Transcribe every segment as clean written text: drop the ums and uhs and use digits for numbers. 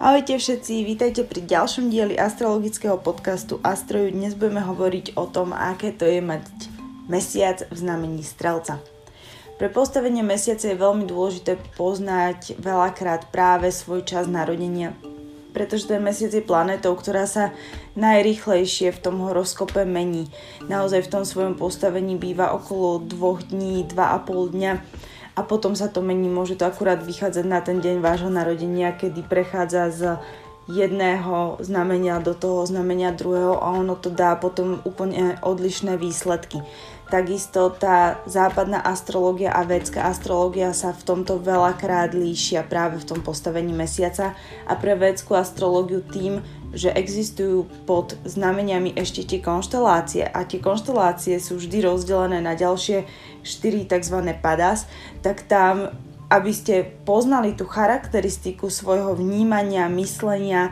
Ahojte všetci, vítajte pri ďalšom dieli astrologického podcastu Astroju. Dnes budeme hovoriť o tom, aké to je mať mesiac v znamení Strelca. Pre postavenie mesiaca je veľmi dôležité poznať veľakrát práve svoj čas narodenia, pretože ten mesiac je planetou, ktorá sa najrýchlejšie v tom horoskope mení. Naozaj v tom svojom postavení býva okolo 2 dní, 2,5 dňa. A potom sa to mení, môže to akurát vychádzať na ten deň vášho narodenia, kedy prechádza z jedného znamenia do toho znamenia druhého a ono to dá potom úplne odlišné výsledky. Takisto tá západná astrológia a védská astrológia sa v tomto veľakrát líšia práve v tom postavení mesiaca a pre védskú astrológiu tým, že existujú pod znameniami ešte tie konštelácie a tie konštelácie sú vždy rozdelené na ďalšie 4 tzv. Padas, tak tam, aby ste poznali tú charakteristiku svojho vnímania, myslenia,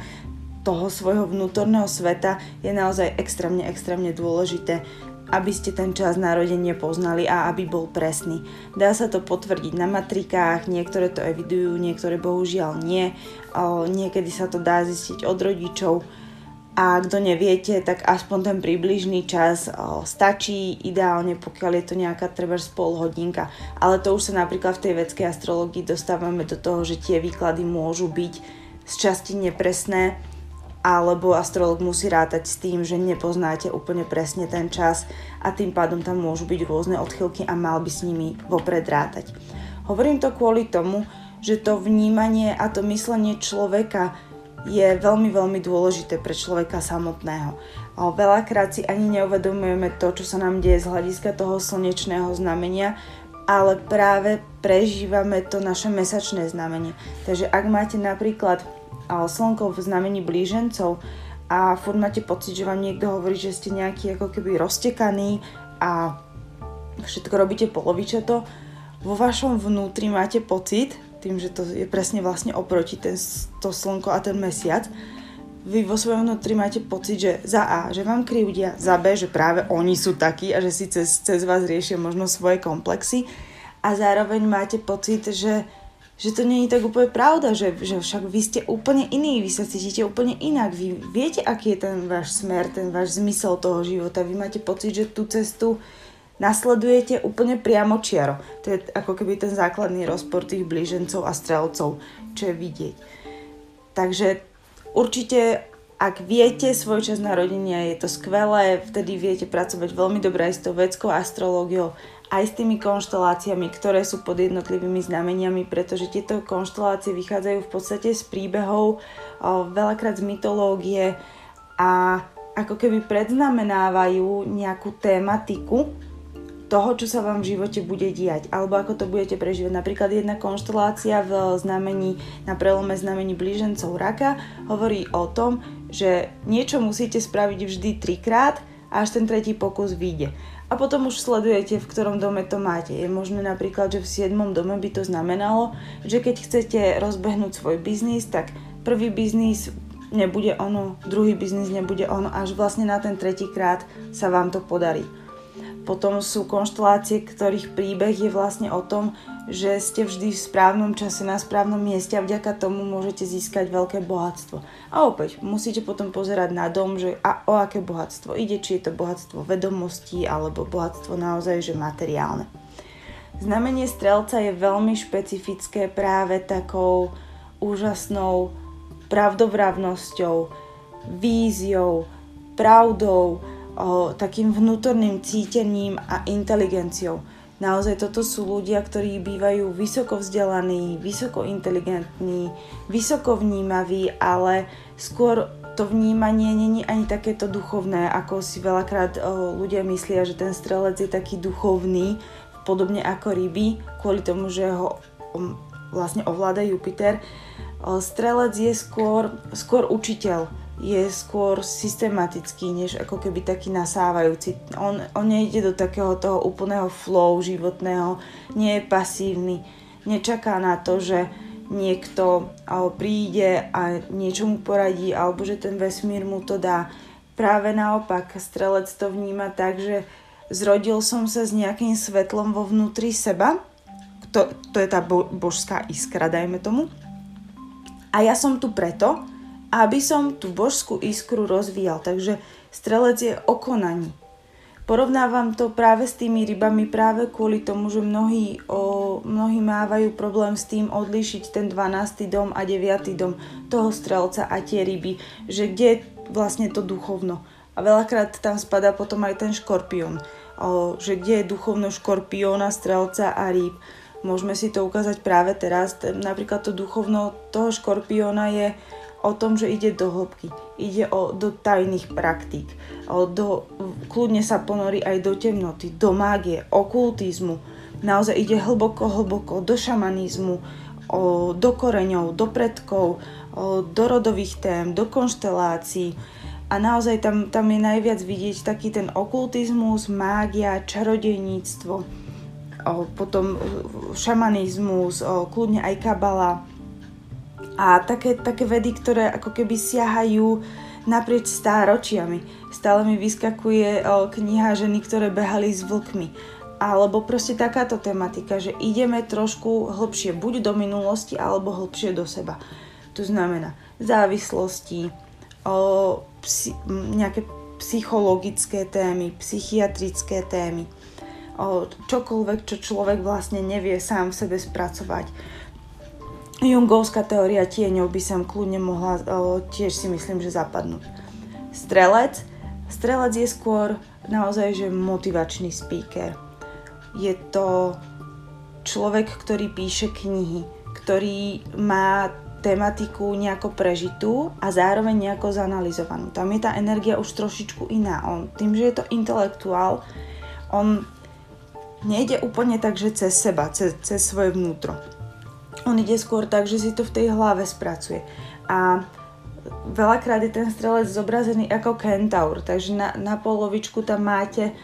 toho svojho vnútorného sveta, je naozaj extrémne dôležité, aby ste ten čas narodenia poznali a aby bol presný. Dá sa to potvrdiť na matrikách, niektoré to evidujú, niektoré bohužiaľ nie, niekedy sa to dá zistiť od rodičov a kto neviete, tak aspoň ten približný čas stačí, ideálne pokiaľ je to nejaká trebárs pol hodinka. Ale to už sa napríklad v tej védskej astrológii dostávame do toho, že tie výklady môžu byť z časti nepresné, alebo astrolog musí rátať s tým, že nepoznáte úplne presne ten čas a tým pádom tam môžu byť rôzne odchylky a mal by s nimi vopred rátať. Hovorím to kvôli tomu, že to vnímanie a to myslenie človeka je veľmi dôležité pre človeka samotného. Veľakrát si ani neuvedomujeme to, čo sa nám deje z hľadiska toho slnečného znamenia, ale práve prežívame to naše mesačné znamenie. Takže ak máte napríklad slnko v znamení blížencov a furt máte pocit, že vám niekto hovorí, že ste nejaký ako keby roztekaný a všetko robíte polovičato, vo vašom vnútri máte pocit, tým, že to je presne vlastne oproti to slnko a ten mesiac, vy vo svojom vnútri máte pocit, že za A, že vám krivdia, za B, že práve oni sú takí a že si cez vás riešia možno svoje komplexy a zároveň máte pocit, že to nie je tak úplne pravda, že však vy ste úplne iní, vy sa cítite úplne inak, vy viete, aký je ten váš smer, ten váš zmysel toho života, vy máte pocit, že tú cestu nasledujete úplne priamočiaro. To je ako keby ten základný rozpor tých blížencov a strelcov, čo je vidieť. Takže určite, ak viete svoj čas narodenia, je to skvelé, vtedy viete pracovať veľmi dobre aj s tou védskou astrológiou, aj s tými konšteláciami, ktoré sú pod jednotlivými znameniami, pretože tieto konštelácie vychádzajú v podstate z príbehov, veľakrát z mytológie a ako keby predznamenávajú nejakú tématiku toho, čo sa vám v živote bude diať, alebo ako to budete prežívať. Napríklad jedna konštelácia v znamení, na prelome znamení blížencov raka hovorí o tom, že niečo musíte spraviť vždy 3-krát a až ten tretí pokus vyjde. A potom už sledujete, v ktorom dome to máte. Je možné napríklad, že v 7. dome by to znamenalo, že keď chcete rozbehnúť svoj biznis, tak prvý biznis nebude ono, druhý biznis nebude ono, až vlastne na ten tretí krát sa vám to podarí. Potom sú konštelácie, ktorých príbeh je vlastne o tom, že ste vždy v správnom čase, na správnom mieste a vďaka tomu môžete získať veľké bohatstvo. A opäť, musíte potom pozerať na dom, že a o aké bohatstvo ide, či je to bohatstvo vedomostí alebo bohatstvo naozaj, že materiálne. Znamenie strelca je veľmi špecifické práve takou úžasnou pravdovravnosťou, víziou, pravdou, takým vnútorným cítením a inteligenciou. Naozaj toto sú ľudia, ktorí bývajú vysoko vzdelaní, vysoko inteligentní, vysoko vnímaví, ale skôr to vnímanie není ani takéto duchovné, ako si veľakrát ľudia myslia, že ten strelec je taký duchovný, podobne ako ryby, kvôli tomu, že ho vlastne ovláda Jupiter. Strelec je skôr učiteľ, je skôr systematický, než ako keby taký nasávajúci. On nejde do takého toho úplného flow životného, nie je pasívny, nečaká na to, že niekto príde a niečo mu poradí, alebo že ten vesmír mu to dá. Práve naopak, strelec to vníma tak, že zrodil som sa s nejakým svetlom vo vnútri seba, to je tá božská iskra, dajme tomu, A ja som tu preto, aby som tú božskú iskru rozvíjal. Takže strelec je o konaní. Porovnávam to práve s tými rybami, práve kvôli tomu, že mnohí mávajú problém s tým odlíšiť ten 12. dom a 9. dom toho strelca a tie ryby, že kde je vlastne to duchovno. A veľakrát tam spadá potom aj ten škorpión, že kde je duchovno škorpióna, strelca a rýb. Môžeme si to ukázať práve teraz. Napríklad to duchovno toho škorpióna je o tom, že ide do hĺbky, ide do tajných praktík, kľudne sa ponorí aj do temnoty, do mágie, okultizmu, naozaj ide hlboko do šamanizmu, do koreňov, do predkov, do rodových tém, do konštelácií a naozaj tam je najviac vidieť taký ten okultizmus, mágia, čarodejníctvo, potom šamanizmus, kľudne aj kabala. A také vedy, ktoré ako keby siahajú naprieč stáročiami. Stále mi vyskakuje kniha Ženy, ktoré behali s vlkmi. Alebo proste takáto tematika, že ideme trošku hlbšie, buď do minulosti, alebo hlbšie do seba. To znamená závislosti, nejaké psychologické témy, psychiatrické témy, čokoľvek, čo človek vlastne nevie sám v sebe spracovať. Jungovská teória tieňov by som kľudne mohla tiež si myslím, že zapadnúť. Strelec je skôr naozaj, že motivačný speaker. Je to človek, ktorý píše knihy, ktorý má tematiku nejako prežitú a zároveň nejako zanalizovanú. Tam je tá energia už trošičku iná. Tým, že je to intelektuál, on nejde úplne tak, že cez seba, cez svoje vnútro. On ide skôr tak, že si to v tej hlave spracuje. A veľakrát je ten strelec zobrazený ako kentaur, takže na polovičku tam máte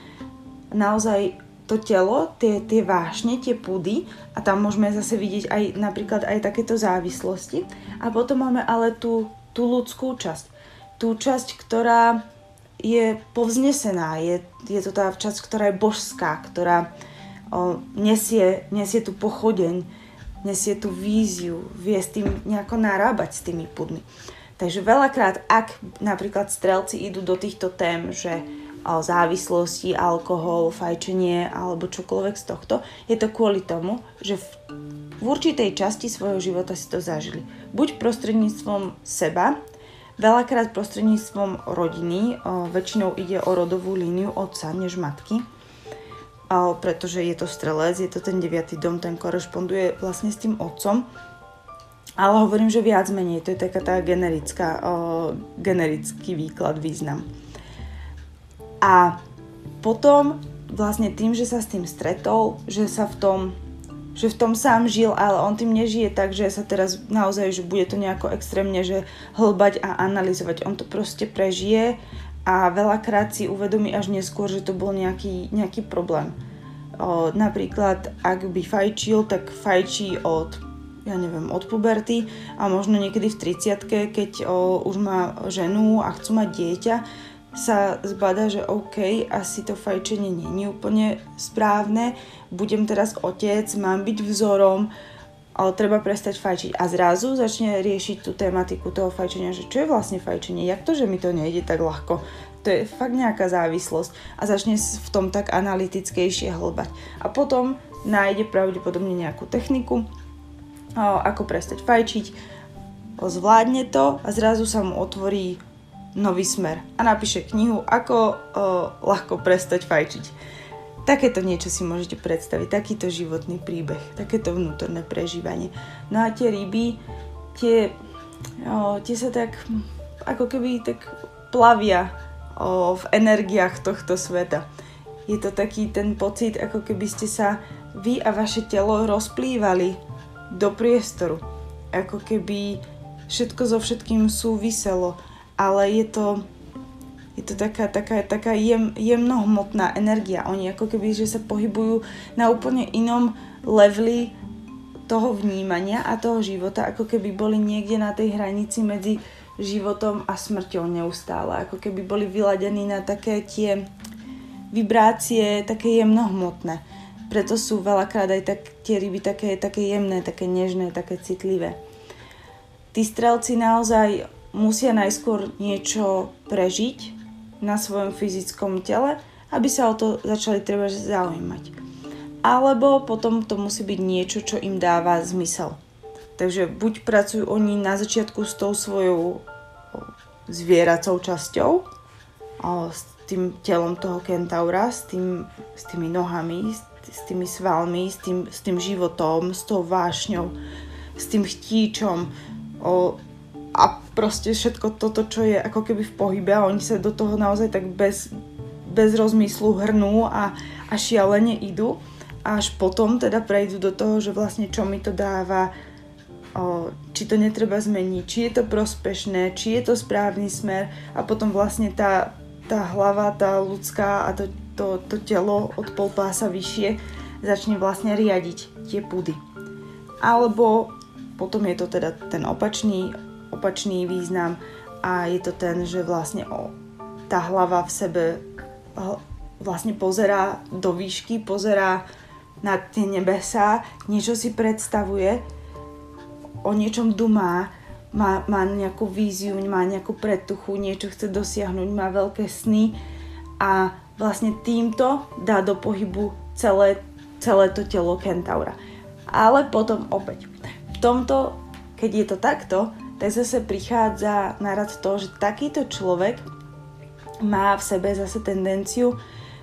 naozaj to telo, tie vášne, tie pudy a tam môžeme zase vidieť aj napríklad aj takéto závislosti. A potom máme ale tú ľudskú časť. Tú časť, ktorá je povznesená, je to tá časť, ktorá je božská, ktorá nesie tú pochodeň, nesie tú víziu, vie s tým nejako narábať s tými pudmi. Takže veľakrát, ak napríklad strelci idú do týchto tém, že závislosti, alkohol, fajčenie alebo čokoľvek z tohto, je to kvôli tomu, že v určitej časti svojho života si to zažili. Buď prostredníctvom seba, veľakrát prostredníctvom rodiny, väčšinou ide o rodovú líniu otca než matky, pretože je to strelec, je to ten 9. dom, ten korešponduje vlastne s tým otcom. Ale hovorím, že viac menej, to je taká tá generický výklad, význam. A potom vlastne tým, že sa s tým stretol, že v tom sám žil, ale on tým nežije tak, že sa teraz naozaj, že bude to nejako extrémne, že hĺbať a analyzovať. On to proste prežije a veľakrát si uvedomí až neskôr, že to bol nejaký problém. Napríklad, ak by fajčil, tak fajčí od puberty a možno niekedy v 30-ke, keď už má ženu a chcú mať dieťa, sa zbadá, že OK, asi to fajčenie nie je úplne správne, budem teraz otec, mám byť vzorom, ale treba prestať fajčiť. A zrazu začne riešiť tú tematiku toho fajčenia, že čo je vlastne fajčenie, jak to, že mi to nejde tak ľahko. To je fakt nejaká závislosť a začne v tom tak analytickejšie hĺbať. A potom nájde pravdepodobne nejakú techniku, ako prestať fajčiť, zvládne to a zrazu sa mu otvorí nový smer a napíše knihu, ako ľahko prestať fajčiť. Takéto niečo si môžete predstaviť, takýto životný príbeh, takéto vnútorné prežívanie. No a tie ryby, tie sa tak ako keby tak plavia v energiách tohto sveta. Je to taký ten pocit, ako keby ste sa vy a vaše telo rozplývali do priestoru. Ako keby všetko so všetkým súviselo, ale je to taká jemnohmotná energia. Oni ako keby, že sa pohybujú na úplne inom leveli toho vnímania a toho života, ako keby boli niekde na tej hranici medzi životom a smrťou neustále. Ako keby boli vyladení na také tie vibrácie, také jemnohmotné. Preto sú veľakrát aj tie ryby také jemné, také nežné, také citlivé. Tí strelci naozaj musia najskôr niečo prežiť na svojom fyzickom tele, aby sa o to začali treba zaujímať. Alebo potom to musí byť niečo, čo im dáva zmysel. Takže buď pracujú oni na začiatku s tou svojou zvieracou časťou, s tým telom toho kentaura, s tými nohami, s tými svalmi, s tým životom, s tou vášňou, s tým chtíčom, a proste všetko toto, čo je ako keby v pohybe, a oni sa do toho naozaj tak bez rozmyslu hrnú a šialene idú, a až potom teda prejdú do toho, že vlastne čo mi to dáva, či to netreba zmeniť, či je to prospešné, či je to správny smer, a potom vlastne tá hlava, tá ľudská, a to telo od polpása vyššie začne vlastne riadiť tie pudy. Alebo potom je to teda ten opačný význam, a je to ten, že vlastne tá hlava v sebe vlastne pozerá do výšky, pozerá na tie nebesá, niečo si predstavuje, o niečom dumá, má nejakú víziu, má nejakú predtuchu, niečo chce dosiahnuť, má veľké sny, a vlastne týmto dá do pohybu celé to telo kentaura. Ale potom opäť, v tomto, keď je to takto, tak zase prichádza na rad to, že takýto človek má v sebe zase tendenciu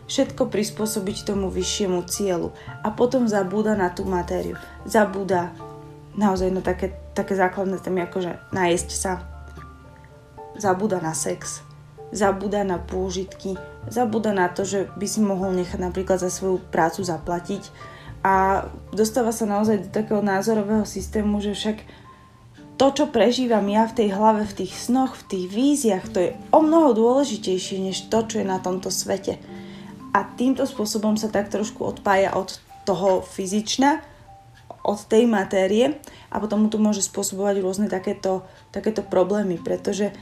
všetko prispôsobiť tomu vyššiemu cieľu, a potom zabúda na tú matériu. Zabúda naozaj na také základné témy, akože najesť sa, zabúda na sex, zabúda na pôžitky, zabúda na to, že by si mohol nechať napríklad za svoju prácu zaplatiť, a dostáva sa naozaj do takého názorového systému, že však to, čo prežívam ja v tej hlave, v tých snoch, v tých víziach, to je o mnoho dôležitejšie než to, čo je na tomto svete. A týmto spôsobom sa tak trošku odpája od toho fyzična, od tej matérie, a potom mu to môže spôsobovať rôzne takéto problémy, pretože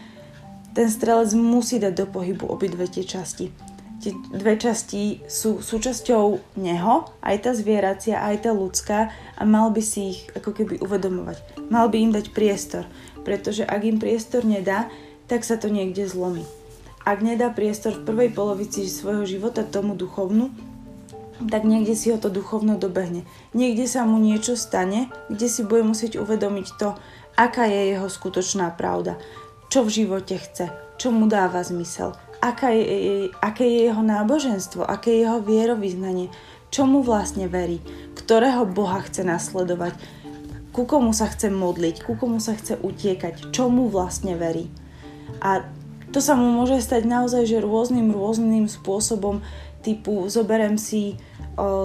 ten strelec musí dať do pohybu obidve tie časti. Tie dve časti sú súčasťou neho, aj tá zvieracia, aj tá ľudská, a mal by si ich ako keby uvedomovať. Mal by im dať priestor, pretože ak im priestor nedá, tak sa to niekde zlomí. Ak nedá priestor v prvej polovici svojho života tomu duchovnu, tak niekde si ho to duchovno dobehne. Niekde sa mu niečo stane, kde si bude musieť uvedomiť to, aká je jeho skutočná pravda, čo v živote chce, čo mu dáva zmysel, aké je jeho náboženstvo, aké je jeho vierovyznanie, čomu vlastne verí, ktorého Boha chce nasledovať, ku komu sa chce modliť, ku komu sa chce utiekať, čomu vlastne verí. A to sa mu môže stať naozaj, že rôznym spôsobom, typu zoberem si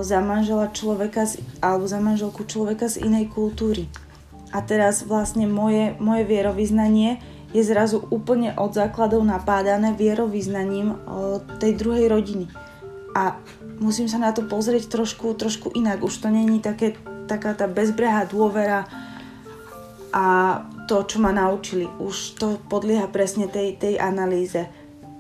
za manžela človeka alebo za manželku človeka z inej kultúry. A teraz vlastne moje vierovyznanie je zrazu úplne od základov napádané vierovyznaním tej druhej rodiny. A musím sa na to pozrieť trošku inak. Už to není taká tá bezbrehá dôvera a to, čo ma naučili. Už to podlieha presne tej analýze,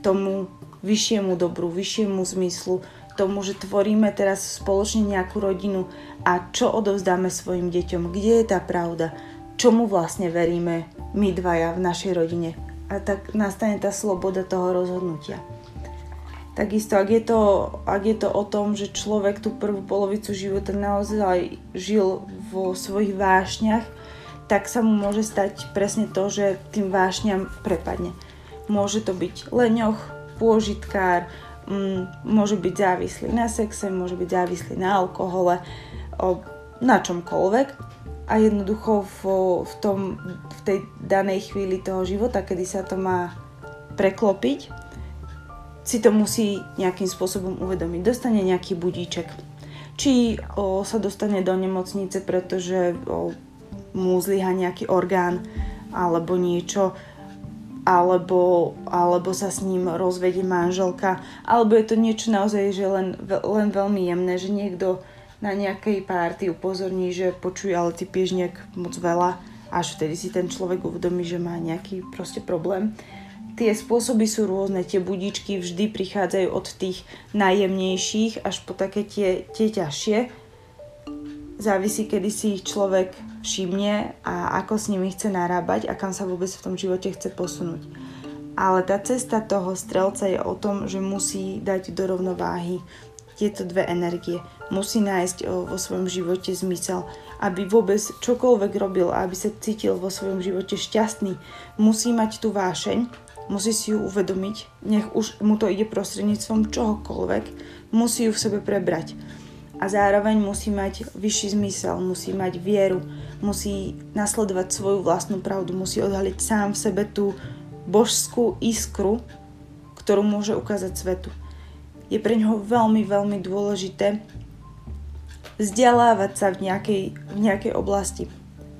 tomu vyššiemu dobru, vyššiemu zmyslu, tomu, že tvoríme teraz spoločne nejakú rodinu, a čo odovzdáme svojim deťom, kde je tá pravda, čomu vlastne veríme my dvaja v našej rodine. A tak nastane tá sloboda toho rozhodnutia. Takisto, ak je to o tom, že človek tú prvú polovicu života naozaj žil vo svojich vášňach, tak sa mu môže stať presne to, že tým vášňam prepadne. Môže to byť leňoch, pôžitkár, môže byť závislý na sexe, môže byť závislý na alkohole, na čomkoľvek. A jednoducho v tej danej chvíli toho života, kedy sa to má preklopiť, si to musí nejakým spôsobom uvedomiť. Dostane nejaký budíček. Či sa dostane do nemocnice, pretože mu zlyha nejaký orgán alebo niečo, alebo sa s ním rozvedie manželka, alebo je to niečo naozaj, že len veľmi jemné, že niekto na nejakej párty upozorní, že počuj, ale ty piješ nejak moc veľa, až vtedy si ten človek uvedomí, že má nejaký proste problém. Tie spôsoby sú rôzne, tie budíčky vždy prichádzajú od tých najjemnejších až po také tie ťažšie. závisí, kedy si ich človek všimne a ako s nimi chce narábať a kam sa vôbec v tom živote chce posunúť. Ale tá cesta toho strelca je o tom, že musí dať do rovnováhy tieto dve energie. Musí nájsť vo svojom živote zmysel, aby vôbec čokoľvek robil, aby sa cítil vo svojom živote šťastný. Musí mať tú vášeň, musí si ju uvedomiť, nech už mu to ide prostredníctvom čohokoľvek, musí ju v sebe prebrať. A zároveň musí mať vyšší zmysel, musí mať vieru, musí nasledovať svoju vlastnú pravdu, musí odhaliť sám v sebe tú božskú iskru, ktorú môže ukázať svetu. Je pre ňoho veľmi, veľmi dôležité vzdelávať sa v nejakej oblasti,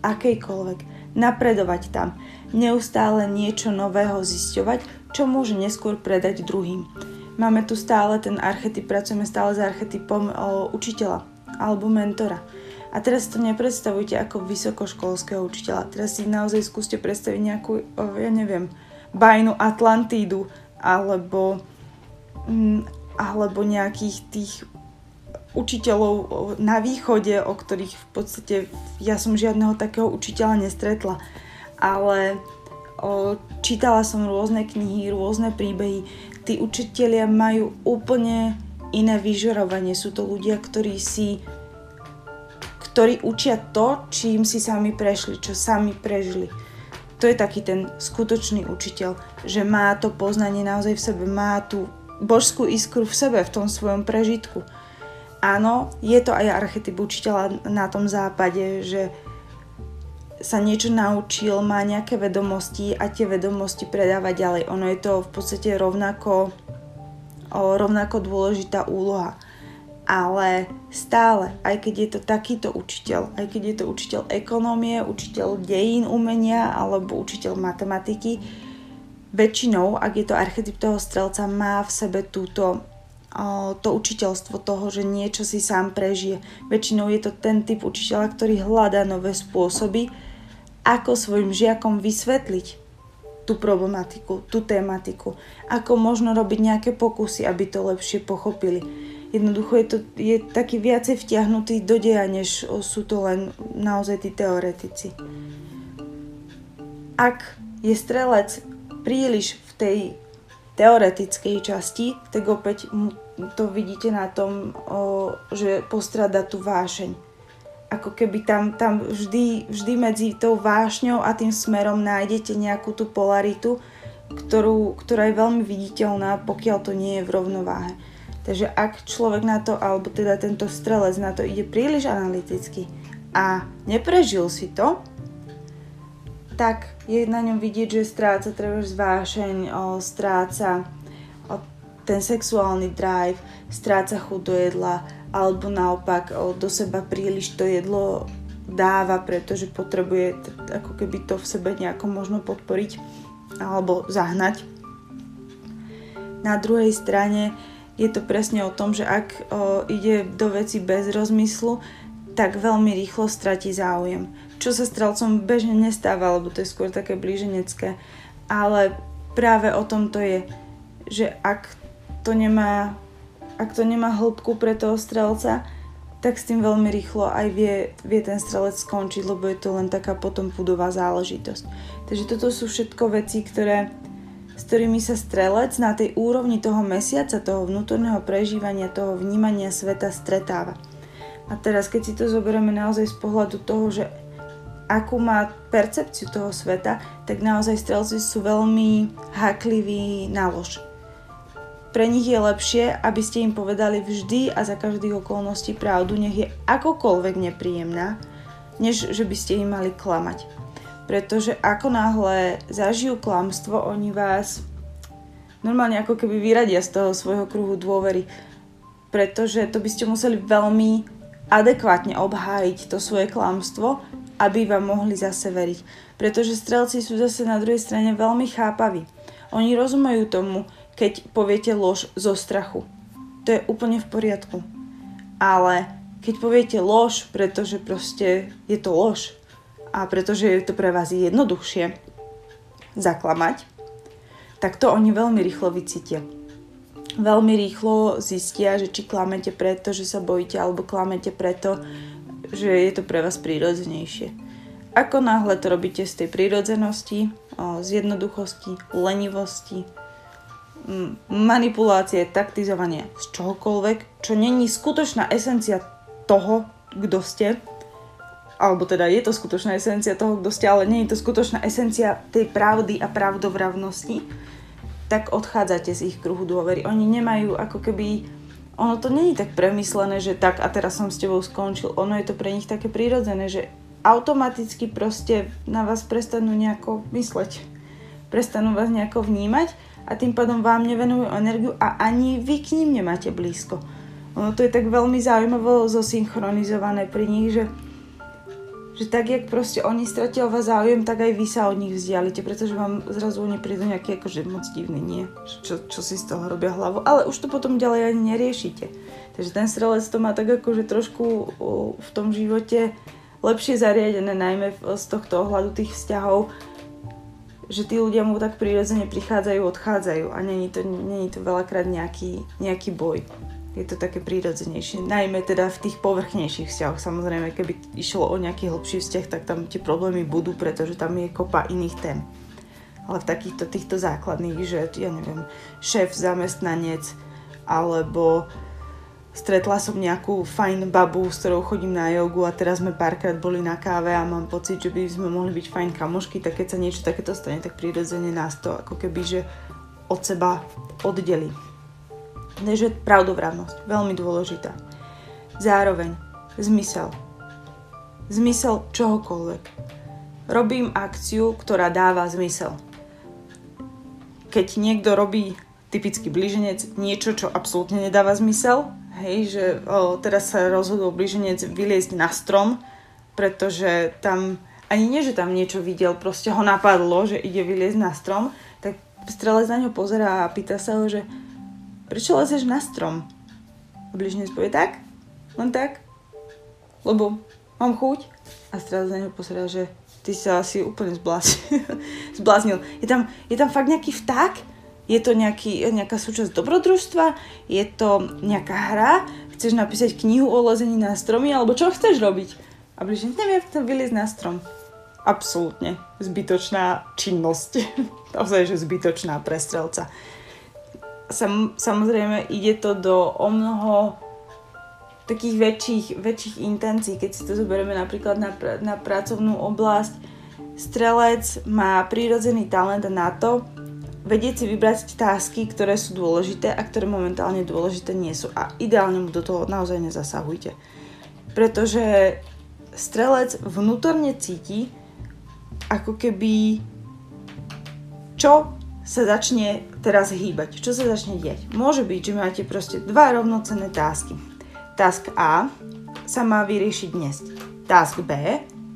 akejkoľvek, napredovať tam, neustále niečo nového zisťovať, čo môže neskôr predať druhým. Máme tu stále ten archetyp, pracujeme stále s archetypom učiteľa alebo mentora. A teraz to nepredstavujte ako vysokoškolského učiteľa. Teraz si naozaj skúste predstaviť nejakú, ja neviem, bajnú Atlantídu alebo nejakých tých učiteľov na východe, o ktorých v podstate ja som žiadneho takého učiteľa nestretla. Ale čítala som rôzne knihy, rôzne príbehy. Tí učitelia majú úplne iné vyžarovanie. Sú to ľudia, ktorí učia to, čím si sami prešli, čo sami prežili. To je taký ten skutočný učiteľ, že má to poznanie naozaj v sebe, má tú božskú iskru v sebe, v tom svojom prežitku. Áno, je to aj archetyp učiteľa na tom západe, že sa niečo naučil, má nejaké vedomosti a tie vedomosti predáva ďalej. Ono je to v podstate rovnako dôležitá úloha. Ale stále, aj keď je to takýto učiteľ, aj keď je to učiteľ ekonómie, učiteľ dejín umenia alebo učiteľ matematiky, väčšinou, ak je to archetyp toho strelca, má v sebe to učiteľstvo toho, že niečo si sám prežije. Väčšinou je to ten typ učiteľa, ktorý hľadá nové spôsoby, ako svojim žiakom vysvetliť tú problematiku, tú tematiku, ako možno robiť nejaké pokusy, aby to lepšie pochopili. Jednoducho je taký viacej vtiahnutý do deja, než sú to len naozaj tí teoretici. Ak je strelec príliš v tej teoretickej časti, tak opäť to vidíte na tom, že postrada tú vášeň. Ako keby tam vždy medzi tou vášňou a tým smerom nájdete nejakú tú polaritu, ktorá je veľmi viditeľná, pokiaľ to nie je v rovnováhe. Takže ak človek na to, alebo teda tento strelec na to ide príliš analyticky a neprežil si to, tak je na ňom vidieť, že stráca trebárs vášeň, stráca ten sexuálny drive, stráca chuť do jedla, alebo naopak do seba príliš to jedlo dáva, pretože potrebuje ako keby to v sebe nejako možno podporiť alebo zahnať. Na druhej strane je to presne o tom, že ak ide do veci bez rozmyslu, tak veľmi rýchlo stratí záujem. Čo sa strelcom bežne nestáva, lebo to je skôr také blíženecké. Ale práve o tom to je, že ak to nemá hĺbku pre toho strelca, tak s tým veľmi rýchlo aj vie ten strelec skončiť, lebo je to len taká potom pudová záležitosť. Takže toto sú všetko veci, s ktorými sa strelec na tej úrovni toho mesiaca, toho vnútorného prežívania, toho vnímania sveta stretáva. A teraz, keď si to zoberieme naozaj z pohľadu toho, že akú má percepciu toho sveta, tak naozaj strelci sú veľmi hákliví na lož. Pre nich je lepšie, aby ste im povedali vždy a za každých okolností pravdu, nech je akokoľvek nepríjemná, než že by ste im mali klamať. Pretože ako náhle zažijú klamstvo, oni vás normálne ako keby vyradia z toho svojho kruhu dôvery. Pretože to by ste museli veľmi adekvátne obhájiť to svoje klamstvo, aby vám mohli zase veriť. Pretože strelci sú zase na druhej strane veľmi chápaví. Oni rozumejú tomu, keď poviete lož zo strachu. To je úplne v poriadku. Ale keď poviete lož, pretože proste je to lož, a pretože je to pre vás jednoduchšie zaklamať, tak to oni veľmi rýchlo vycítia. Veľmi rýchlo zistia, že či klamete preto, že sa bojíte, alebo klamete preto, že je to pre vás prírodzenejšie. Ako náhle to robíte z tej prírodzenosti, z jednoduchosti, lenivosti, manipulácie, taktizovania z čohokoľvek, čo není skutočná esencia toho, kto ste, alebo teda je to skutočná esencia toho, kto ste, ale nie je to skutočná esencia tej pravdy a pravdovravnosti, tak odchádzate z ich kruhu dôvery. Oni nemajú ako keby... Ono to nie je tak premyslené, že tak a teraz som s tebou skončil. Ono je to pre nich také prirodzené, že automaticky proste na vás prestanú nejako mysleť. Prestanú vás nejako vnímať a tým pádom vám nevenujú energiu a ani vy k ním nemáte blízko. Ono to je tak veľmi zaujímavo zosynchronizované pri nich, že tak, jak proste oni stratia o vás záujem, tak aj vy sa od nich vzdialite, pretože vám zrazu oni prídu nejaký akože moc divný, nie? Čo si z toho robia hlavu, ale už to potom ďalej ani neriešite. Takže ten strelec to má tak akože trošku v tom živote lepšie zariadené, najmä z tohto ohľadu tých vzťahov, že tí ľudia mu tak prirodzene prichádzajú, odchádzajú a není to veľakrát nejaký boj. Je to také prírodzenejšie, najmä teda v tých povrchnejších vzťahoch. Samozrejme, keby išlo o nejaký hlbší vzťah, tak tam tie problémy budú, pretože tam je kopa iných tém. Ale v takýchto týchto základných, že ja neviem, šéf, zamestnanec, alebo stretla som nejakú fajn babu, s ktorou chodím na jogu a teraz sme párkrát boli na káve a mám pocit, že by sme mohli byť fajn kamošky, tak keď sa niečo takéto stane, tak prírodzene nás to ako keby, že od seba oddelí. Takže pravdovravnosť, veľmi dôležitá. Zároveň zmysel. Zmysel čohokoľvek. Robím akciu, ktorá dáva zmysel. Keď niekto robí, typicky blíženec, niečo, čo absolútne nedáva zmysel, hej, že teraz sa rozhodol blíženec vyliezť na strom, pretože tam, ani nie, že tam niečo videl, proste ho napadlo, že ide vyliezť na strom, tak strelec na ňo pozerá a pýta sa ho, že prečo lezeš na strom? A blíženec povie tak, len tak, lebo mám chuť. A strelec na ňo pozerá, že ty sa asi úplne zbláznil. Je tam fakt nejaký vták? Je to nejaká súčasť dobrodružstva? Je to nejaká hra? Chceš napísať knihu o lezení na stromy? Alebo čo chceš robiť? A blíženec neviem, chcem vyliezť na strom. Absolútne zbytočná činnosť. Naozaj, že zbytočná pre strelca. Samozrejme ide to do o mnoho takých väčších intencií, keď si to zoberieme napríklad na pracovnú oblasť. Strelec má prírodzený talent na to vedieť si vybrať tásky, ktoré sú dôležité a ktoré momentálne dôležité nie sú, a ideálne mu do toho naozaj nezasahujte, pretože strelec vnútorne cíti ako keby čo sa začne teraz hýbať. Čo sa začne diať? Môže byť, že máte proste dva rovnocenné tásky. Task A sa má vyriešiť dnes. Task B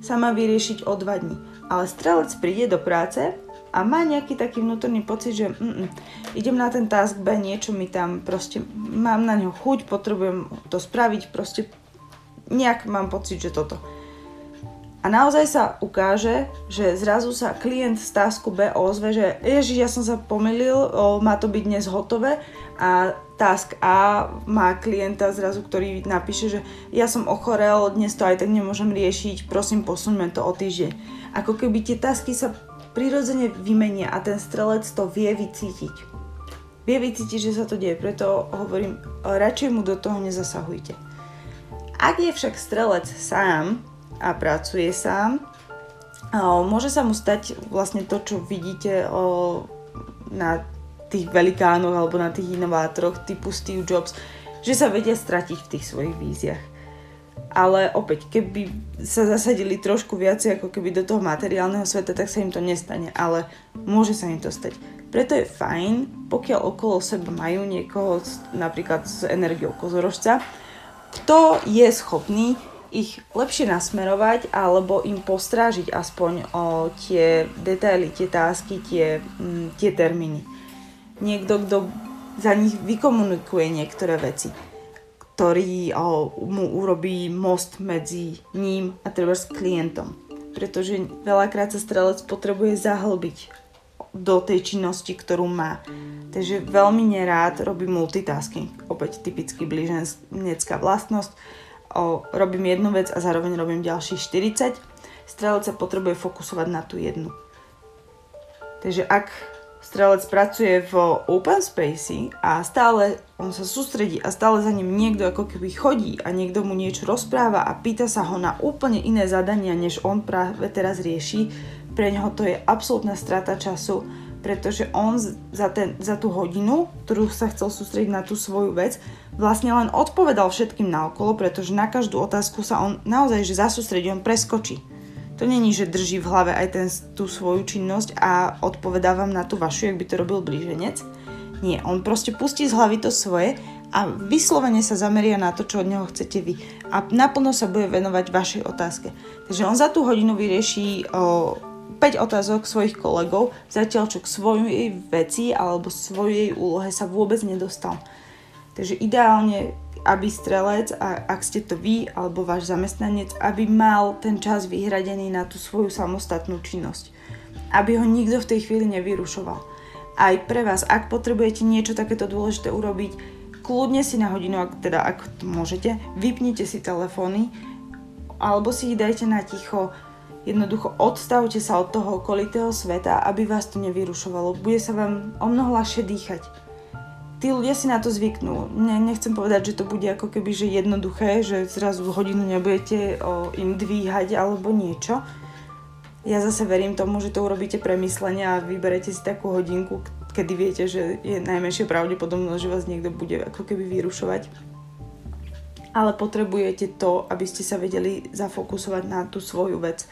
sa má vyriešiť o 2 dní. Ale strelec príde do práce a má nejaký taký vnútorný pocit, že idem na ten task B, niečo mi tam proste, mám na ňo chuť, potrebujem to spraviť, proste nejak mám pocit, že toto. A naozaj sa ukáže, že zrazu sa klient z tasku B ozve, že ježiš, ja som sa pomýlil, má to byť dnes hotové, a task A má klienta zrazu, ktorý napíše, že ja som ochorel, dnes to aj tak nemôžem riešiť, prosím, posuňme to o týždeň. Ako keby tie tasky sa prirodzene vymenia a ten strelec to vie vycítiť. Vie vycítiť, že sa to deje, preto hovorím, radšej mu do toho nezasahujte. Ak je však strelec sám a pracuje sám, môže sa mu stať vlastne to, čo vidíte na tých velikánoch alebo na tých inovátoroch typu Steve Jobs, že sa vedia stratiť v tých svojich víziách. Ale opäť, keby sa zasadili trošku viacej ako keby do toho materiálneho sveta, tak sa im to nestane, ale môže sa im to stať. Preto je fajn, pokiaľ okolo seba majú niekoho, napríklad s energiou kozorožca, kto je schopný ich lepšie nasmerovať alebo im postrážiť aspoň o tie detaily, tie tásky, tie termíny. Niekto, kto za nich vykomunikuje niektoré veci, ktorý mu urobí most medzi ním a treba s klientom. Pretože veľakrát sa strelec potrebuje zahlbiť do tej činnosti, ktorú má. Takže veľmi nerád robí multitasking. Opäť typicky blíženecká vlastnosť. robím jednu vec a zároveň robím ďalších 40. Strelec sa potrebuje fokusovať na tú jednu. Takže ak strelec pracuje v open space a stále on sa sústredí a stále za ním niekto ako keby chodí a niekto mu niečo rozpráva a pýta sa ho na úplne iné zadania, než on práve teraz rieši, pre neho to je absolútna strata času, pretože on za tú hodinu, ktorú sa chcel sústrediť na tú svoju vec, vlastne len odpovedal všetkým naokolo, pretože na každú otázku sa on naozaj že zasústredí, on preskočí. To není, že drží v hlave aj tú svoju činnosť a odpovedá vám na tú vašu, jak by to robil blíženec. Nie, on proste pustí z hlavy to svoje a vyslovene sa zameria na to, čo od neho chcete vy. A naplno sa bude venovať vašej otázke. Takže on za tú hodinu vyrieši 5 otázok svojich kolegov, zatiaľ čo k svojej veci alebo svojej úlohe sa vôbec nedostal. Takže ideálne, aby strelec, a ak ste to vy alebo váš zamestnanec, aby mal ten čas vyhradený na tú svoju samostatnú činnosť. Aby ho nikto v tej chvíli nevyrušoval. Aj pre vás, ak potrebujete niečo takéto dôležité urobiť, kľudne si na hodinu, ak môžete, vypnite si telefóny alebo si ich dajte na ticho. Jednoducho odstavte sa od toho okolitého sveta, aby vás to nevyrušovalo. Bude sa vám omnoho ľahšie dýchať. Tí ľudia si na to zvyknú. Nechcem povedať, že to bude ako keby že jednoduché, že zrazu hodinu nebudete im dvíhať alebo niečo. Ja zase verím tomu, že to urobíte premyslenie a vyberete si takú hodinku, kedy viete, že je najmenšia pravdepodobnosť, že vás niekto bude ako keby vyrušovať. Ale potrebujete to, aby ste sa vedeli zafokusovať na tú svoju vec.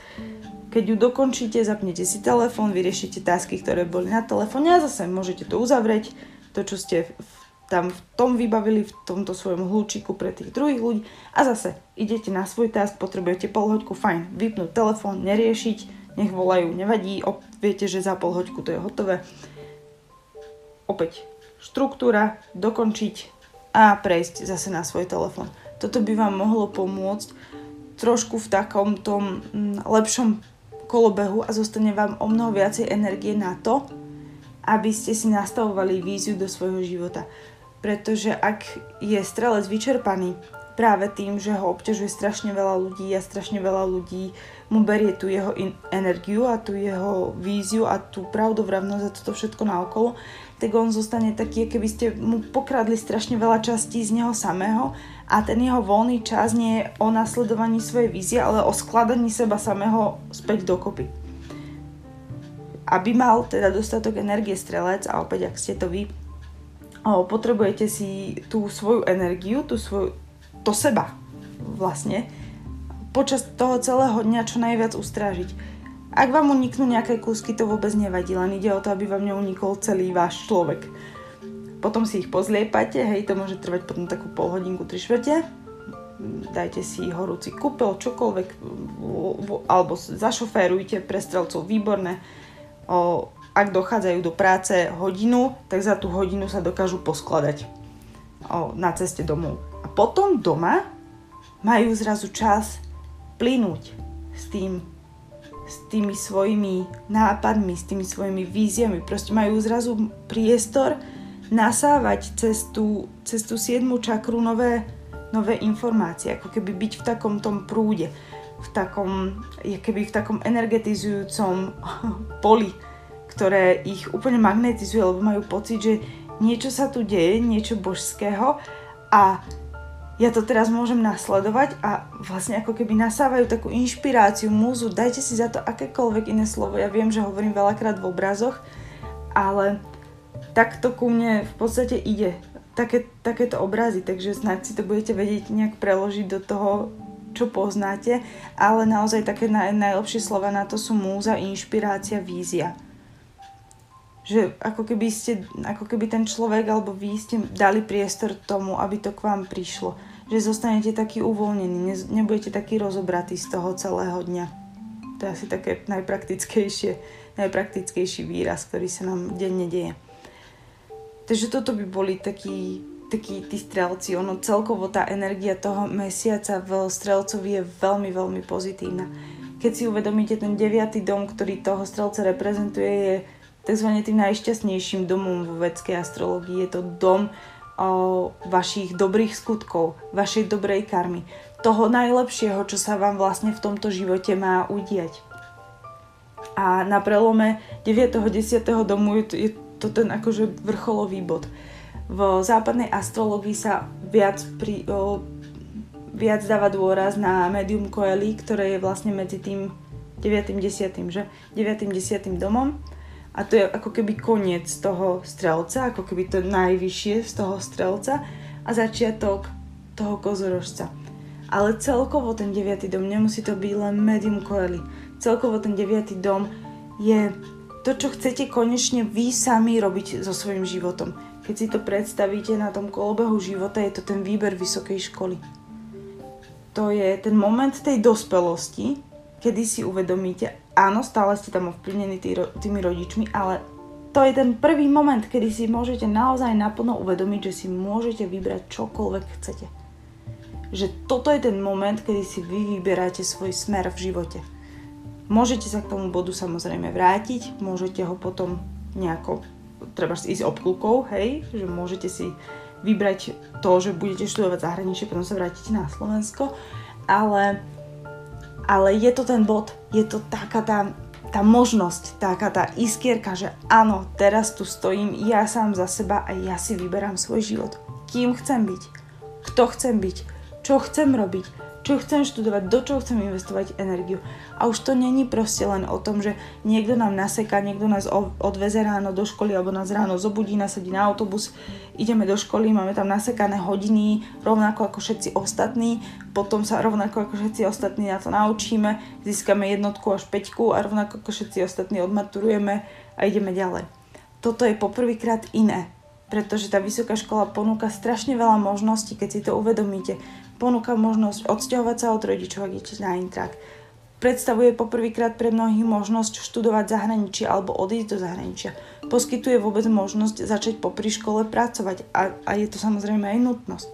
Keď ju dokončíte, zapnete si telefón, vyriešite tasky, ktoré boli na telefóne a zase môžete to uzavrieť. To, čo ste tam v tom vybavili, v tomto svojom hľúčiku pre tých druhých ľudí. A zase idete na svoj task, potrebujete polhoďku, fajn, vypnúť telefón, neriešiť, nech volajú, nevadí, viete, že za polhoďku to je hotové. Opäť štruktúra, dokončiť a prejsť zase na svoj telefón. Toto by vám mohlo pomôcť trošku v takom tom lepšom kolobehu a zostane vám o mnoho viacej energie na to, aby ste si nastavovali víziu do svojho života. Pretože ak je strelec vyčerpaný práve tým, že ho obťažuje strašne veľa ľudí a strašne veľa ľudí mu berie tú jeho energiu a tú jeho víziu a tú pravdovravnosť a toto všetko naokolo, tak on zostane taký, keby ste mu pokradli strašne veľa častí z neho samého a ten jeho voľný čas nie je o nasledovaní svojej vízie, ale o skladaní seba samého späť dokopy. Aby mal teda dostatok energie strelec, a opäť, ak ste to vy, potrebujete si tú svoju energiu, to seba vlastne, počas toho celého dňa čo najviac ustrážiť. Ak vám uniknú nejaké kúsky, to vôbec nevadí, len ide o to, aby vám neunikol celý váš človek. Potom si ich pozliepate, hej, to môže trvať potom takú polhodinku, 3/4. Dajte si horúci kúpeľ, čokoľvek, alebo zašoférujte, pre strelcov výborné. Ak dochádzajú do práce hodinu, tak za tú hodinu sa dokážu poskladať na ceste domov. A potom doma majú zrazu čas plynúť s tými svojimi nápadmi, s tými svojimi víziami. Proste majú zrazu priestor nasávať cez tú 7. čakru nové informácie, ako keby byť v takom tom prúde. v takom energetizujúcom poli, ktoré ich úplne magnetizuje, lebo majú pocit, že niečo sa tu deje, niečo božského a ja to teraz môžem nasledovať a vlastne ako keby nasávajú takú inšpiráciu, múzu, dajte si za to akékoľvek iné slovo. Ja viem, že hovorím veľakrát v obrazoch, ale takto ku mne v podstate ide takéto obrazy, takže snáď si to budete vedieť nejak preložiť do toho, čo poznáte, ale naozaj také najlepšie slova na to sú múza, inšpirácia, vízia. Že ako keby ten človek alebo vy ste dali priestor tomu, aby to k vám prišlo. Že zostanete taký uvoľnený, nebudete taký rozobratý z toho celého dňa. To je asi také najpraktickejší výraz, ktorý sa nám denne deje. Takže toto by boli takí tí strelci, ono celkovo tá energia toho mesiaca v strelcovi je veľmi, veľmi pozitívna. Keď si uvedomíte ten 9. dom, ktorý toho strelca reprezentuje, je tzv. Tým najšťastnejším domom vo védskej astrológii. Je to dom, vašich dobrých skutkov, vašej dobrej karmy, toho najlepšieho, čo sa vám vlastne v tomto živote má udiať. A na prelome 9. a 10. domu je to ten akože vrcholový bod. V západnej astrológii sa viac dáva dôraz na médium Coeli, ktoré je vlastne medzi tým 9. a 10. domom. A to je ako keby koniec toho strelca, ako keby to najvyššie z toho strelca a začiatok toho kozorožca. Ale celkovo ten 9. dom, nemusí to byť len medium Coeli, celkovo ten 9. dom je to, čo chcete konečne vy sami robiť so svojím životom. Keď si to predstavíte na tom kolobehu života, je to ten výber vysokej školy. To je ten moment tej dospelosti, kedy si uvedomíte, áno, stále ste tam ovplyvnení tými rodičmi, ale to je ten prvý moment, kedy si môžete naozaj naplno uvedomiť, že si môžete vybrať čokoľvek chcete. Že toto je ten moment, kedy si vy vyberáte svoj smer v živote. Môžete sa k tomu bodu samozrejme vrátiť, môžete ho potom nejako, treba ísť obklukou, hej, že môžete si vybrať to, že budete študovať zahraničie, potom sa vrátite na Slovensko, ale je to ten bod, je to taká tá možnosť, taká tá iskierka, že áno, teraz tu stojím ja sám za seba a ja si vyberám svoj život. Kým chcem byť? Kto chcem byť? Čo chcem robiť? Čo chcem študovať? Do čoho chcem investovať energiu? A už to není proste len o tom, že niekto nám naseká, niekto nás odveze ráno do školy alebo nás ráno zobudí, nasadí na autobus, ideme do školy, máme tam nasekané hodiny, rovnako ako všetci ostatní, potom sa rovnako ako všetci ostatní na to naučíme, získame 1 až 5 a rovnako ako všetci ostatní odmaturujeme a ideme ďalej. Toto je poprvýkrát iné, pretože tá vysoká škola ponúka strašne veľa možností, keď si to uvedomíte. Ponúka možnosť odsťahovať sa od rodičov, ak idete na intrak. Predstavuje poprvýkrát pre mnohých možnosť študovať zahraničie alebo odísť do zahraničia. Poskytuje vôbec možnosť začať popri škole pracovať a je to samozrejme aj nutnosť.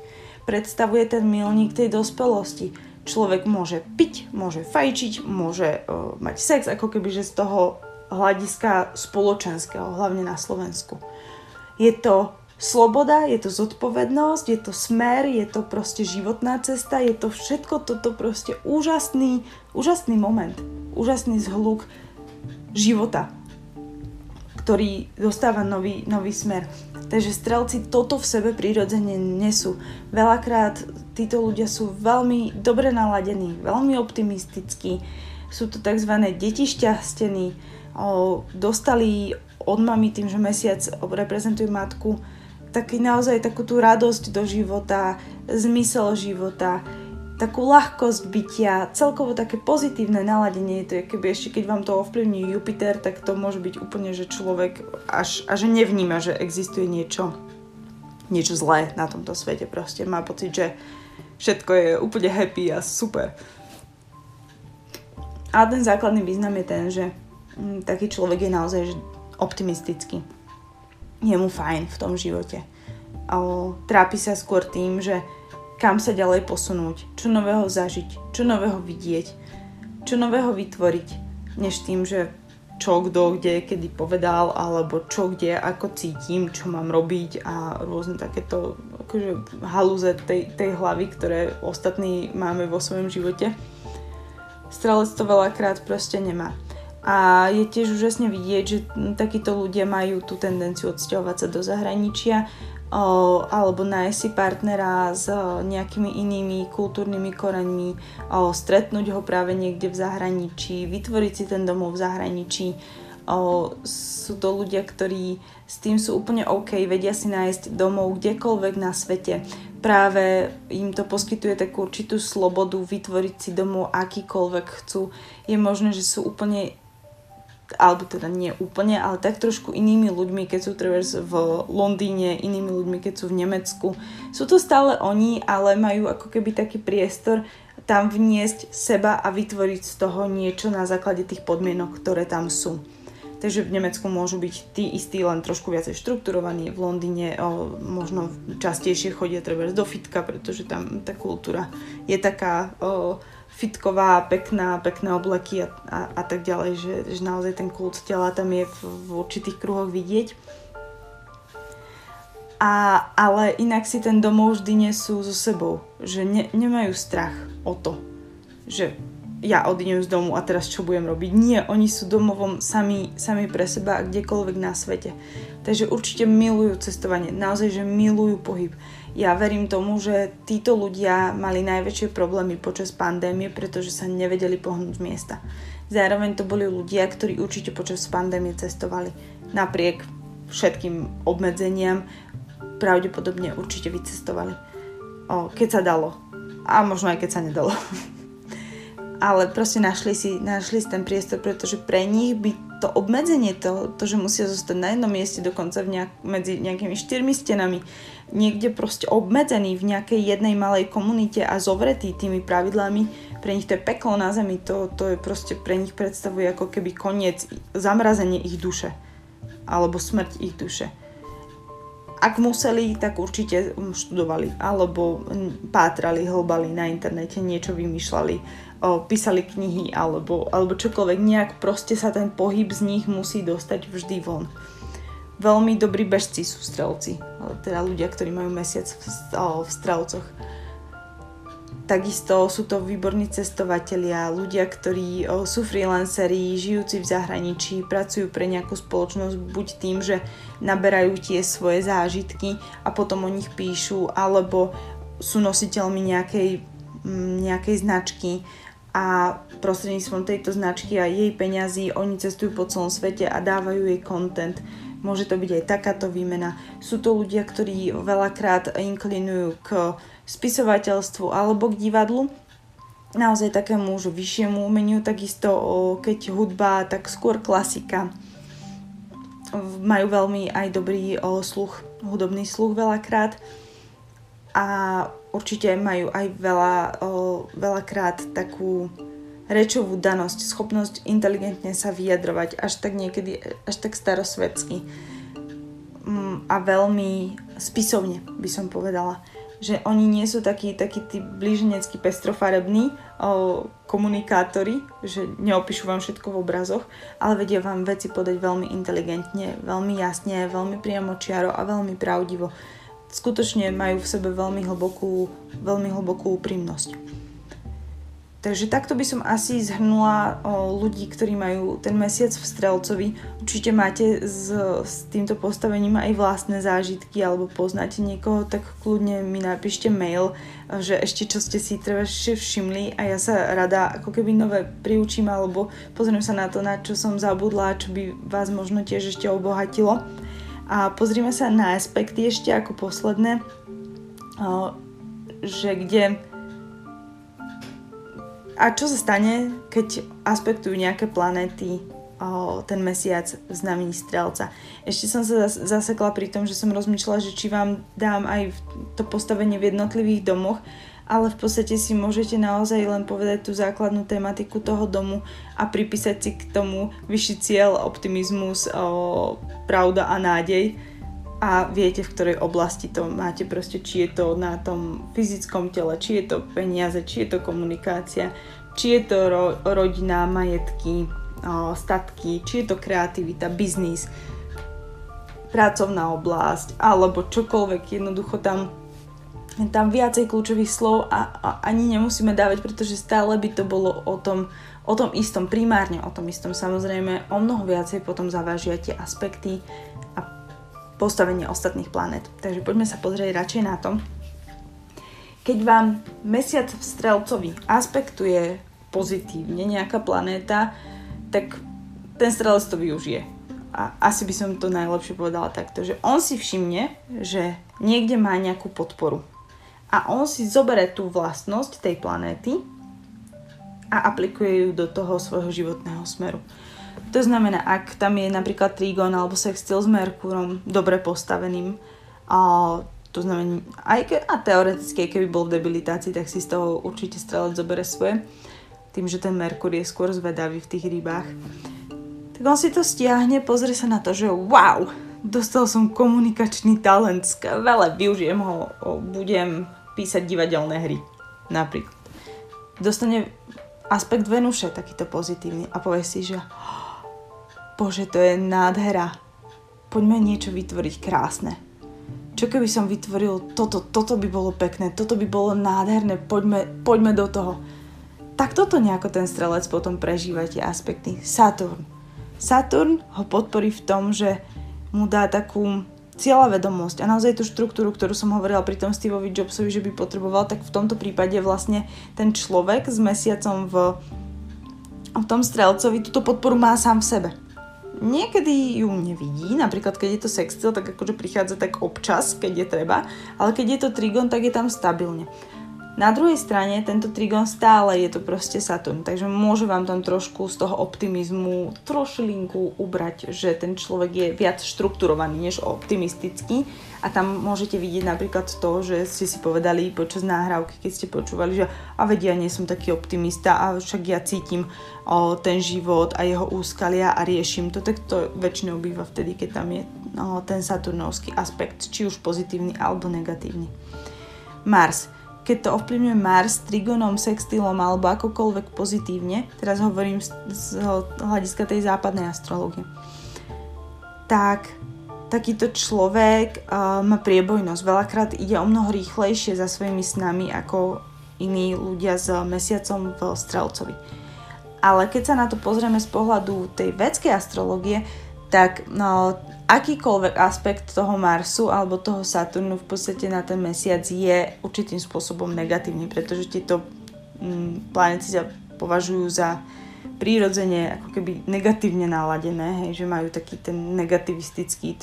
Predstavuje ten milník tej dospelosti. Človek môže piť, môže fajčiť, môže mať sex, ako keby že z toho hľadiska spoločenského, hlavne na Slovensku. Je to sloboda, je to zodpovednosť, je to smer, je to proste životná cesta, je to všetko toto proste úžasný moment, úžasný zhluk života, ktorý dostáva nový smer. Takže strelci toto v sebe prirodzene nesú. Veľakrát títo ľudia sú veľmi dobre naladení, veľmi optimistickí, sú to tzv. Deti šťastení, dostali od mami tým, že mesiac reprezentuje matku, naozaj takú tú radosť do života, zmysel života, takú ľahkosť bytia, celkovo také pozitívne naladenie. To je keby ešte, keď vám to ovplyvní Jupiter, tak to môže byť úplne, že človek až nevníma, že existuje niečo zlé na tomto svete. Proste má pocit, že všetko je úplne happy a super. A ten základný význam je ten, že taký človek je naozaj optimistický. Je mu fajn v tom živote. Trápi sa skôr tým, že kam sa ďalej posunúť, čo nového zažiť, čo nového vidieť, čo nového vytvoriť, než tým, že čo, kto, kde, kedy povedal, alebo čo, kde, ako cítim, čo mám robiť a rôzne takéto akože halúze tej hlavy, ktoré ostatní máme vo svojom živote. Strelec to veľakrát proste nemá. A je tiež úžasne vidieť, že takíto ľudia majú tú tendenciu odsťahovať sa do zahraničia alebo nájsť si partnera s nejakými inými kultúrnymi koreňmi, stretnúť ho práve niekde v zahraničí, vytvoriť si ten domov v zahraničí. Sú to ľudia, ktorí s tým sú úplne OK, vedia si nájsť domov kdekoľvek na svete. Práve im to poskytuje takú určitú slobodu vytvoriť si domov akýkoľvek chcú. Je možné, že sú úplne alebo teda nie úplne, ale tak trošku inými ľuďmi, keď sú trebárs v Londýne, inými ľuďmi, keď sú v Nemecku. Sú to stále oni, ale majú ako keby taký priestor tam vniesť seba a vytvoriť z toho niečo na základe tých podmienok, ktoré tam sú. Takže v Nemecku môžu byť tí istí, len trošku viacej štrukturovaní. V Londýne možno častejšie chodia trebárs do fitka, pretože tam tá kultúra je taká fitková, pekné obleky a tak ďalej, že naozaj ten kult tela tam je v určitých kruhoch vidieť. Ale inak si ten domov vždy nesú so sebou, že nemajú strach o to, že ja odídem z domu a teraz čo budem robiť. Nie, oni sú domovom sami pre seba a kdekoľvek na svete. Takže určite milujú cestovanie, naozaj, že milujú pohyb. Ja verím tomu, že títo ľudia mali najväčšie problémy počas pandémie, pretože sa nevedeli pohnúť z miesta. Zároveň to boli ľudia, ktorí určite počas pandémie cestovali. Napriek všetkým obmedzeniam pravdepodobne určite vycestovali. Keď sa dalo. A možno aj keď sa nedalo. Ale proste našli si ten priestor, pretože pre nich by to obmedzenie, to že musia zostať na jednom mieste, dokonca medzi nejakými 4 stenami, niekde proste obmedzený v nejakej jednej malej komunite a zovretý tými pravidlami, pre nich to je peklo na zemi, to je proste pre nich predstavuje ako keby koniec, zamrazenie ich duše. Alebo smrť ich duše. Ak museli, tak určite študovali, alebo pátrali, hlbali na internete, niečo vymýšľali, písali knihy, alebo čokoľvek. Nejak proste sa ten pohyb z nich musí dostať vždy von. Veľmi dobrí bežci sú strelci, teda ľudia, ktorí majú mesiac v strelcoch. Takisto sú to výborní cestovatelia, ľudia, ktorí sú freelanceri, žijúci v zahraničí, pracujú pre nejakú spoločnosť buď tým, že naberajú tie svoje zážitky a potom o nich píšu, alebo sú nositeľmi nejakej značky a prostredníctvom tejto značky a jej peňazí oni cestujú po celom svete a dávajú jej content. Môže to byť aj takáto výmena. Sú to ľudia, ktorí veľakrát inklinujú k spisovateľstvu alebo k divadlu. Naozaj takému už vyššiemu umeniu, takisto keď hudba, tak skôr klasika. Majú veľmi aj dobrý sluch, hudobný sluch veľakrát. A určite majú aj veľakrát takú rečovú danosť, schopnosť inteligentne sa vyjadrovať, až tak starosvedsky a veľmi spisovne by som povedala, že oni nie sú takí tí blíženecky pestrofarební komunikátori, že neopíšu vám všetko v obrazoch, ale vedia vám veci podať veľmi inteligentne, veľmi jasne, veľmi priamočiaro a veľmi pravdivo. Skutočne majú v sebe veľmi hlbokú úprimnosť. Takže takto by som asi zhrnula ľudí, ktorí majú ten mesiac v strelcovi. Určite máte s týmto postavením aj vlastné zážitky alebo poznáte niekoho, tak kľudne mi napíšte mail, že ešte čo ste si treba všimli a ja sa rada ako keby nové priučím alebo pozriem sa na to, na čo som zabudla, čo by vás možno tiež ešte obohatilo. A pozrime sa na aspekty ešte ako posledné, že kde... A čo sa stane, keď aspektujú nejaké planéty ten mesiac v znamení strelca? Ešte som sa zasekla pri tom, že som rozmýšľala, že či vám dám aj to postavenie v jednotlivých domoch, ale v podstate si môžete naozaj len povedať tú základnú tematiku toho domu a pripísať si k tomu vyšší cieľ, optimizmus, pravda a nádej. A viete, v ktorej oblasti to máte, proste či je to na tom fyzickom tele, či je to peniaze, či je to komunikácia, či je to rodina, majetky, statky, či je to kreativita, biznis, pracovná oblasť, alebo čokoľvek, jednoducho tam viacej kľúčových slov a ani nemusíme dávať, pretože stále by to bolo o tom istom, primárne o tom istom, samozrejme o mnoho viacej potom zavážia tie aspekty a postavenie ostatných planét. Takže poďme sa pozrieť radšej na to. Keď vám mesiac v strelcovi aspektuje pozitívne nejaká planéta, tak ten strelec to využije. A asi by som to najlepšie povedala takto, že on si všimne, že niekde má nejakú podporu. A on si zoberie tú vlastnosť tej planéty a aplikuje ju do toho svojho životného smeru. To znamená, ak tam je napríklad trígon alebo sextil s Merkúrom dobre postaveným, to znamená, a teoreticky, keby bol v debilitácii, tak si z toho určite strelec zobere svoje, tým, že ten Merkúr je skôr zvedavý v tých rybách. Tak on si to stiahne, pozrie sa na to, že wow, dostal som komunikačný talent, skvelé, využijem ho, budem písať divadelné hry, napríklad. Dostane aspekt Venuše takýto pozitívny a povie si, že bože, to je nádhera. Poďme niečo vytvoriť krásne. Čo keby som vytvoril toto by bolo pekné, toto by bolo nádherné, poďme do toho. Tak toto nejako ten strelec potom prežíva tie aspekty. Saturn ho podporí v tom, že mu dá takú cieľavedomosť a naozaj tú štruktúru, ktorú som hovorila pri tom Steveovi Jobsovi, že by potreboval, tak v tomto prípade vlastne ten človek s mesiacom v tom strelcovi túto podporu má sám v sebe. Niekedy ju nevidí, napríklad keď je to sextil, tak akože prichádza tak občas, keď je treba, ale keď je to trigon, tak je tam stabilne. Na druhej strane tento trigon stále je to proste Saturn, takže môže vám tam trošku z toho optimizmu trošilinku ubrať, že ten človek je viac štrukturovaný než optimistický a tam môžete vidieť napríklad to, že ste si povedali počas náhrávky, keď ste počúvali, že a vedia, ja nie som taký optimista a však ja cítim ten život a jeho úskalia a riešim to, tak to väčšinou býva vtedy, keď tam je ten saturnovský aspekt, či už pozitívny alebo negatívny. Mars. Keď to ovplyvňuje Mars trigonom, sextilom alebo akokoľvek pozitívne, teraz hovorím z hľadiska tej západnej astrológie, tak takýto človek má priebojnosť. Veľakrát ide o mnoho rýchlejšie za svojimi snami ako iní ľudia s mesiacom v strelcovi. Ale keď sa na to pozrieme z pohľadu tej vedskej astrológie, tak akýkoľvek aspekt toho Marsu alebo toho Saturnu v podstate na ten mesiac je určitým spôsobom negatívny, pretože tieto planety sa považujú za prírodzene ako keby negatívne naladené, hej, že majú taký ten negativistický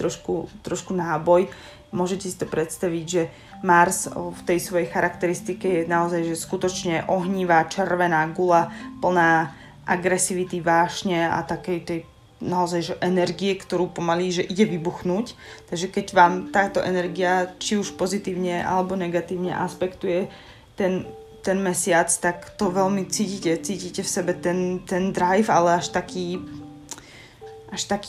trošku náboj. Môžete si to predstaviť, že Mars v tej svojej charakteristike je naozaj že skutočne ohnivá, červená gula, plná agresivity, vášne a takej tej naozaj že energie, ktorú pomaly že ide vybuchnúť. Takže keď vám táto energia, či už pozitívne alebo negatívne aspektuje ten mesiac, tak to veľmi cítite v sebe ten drive, ale až taký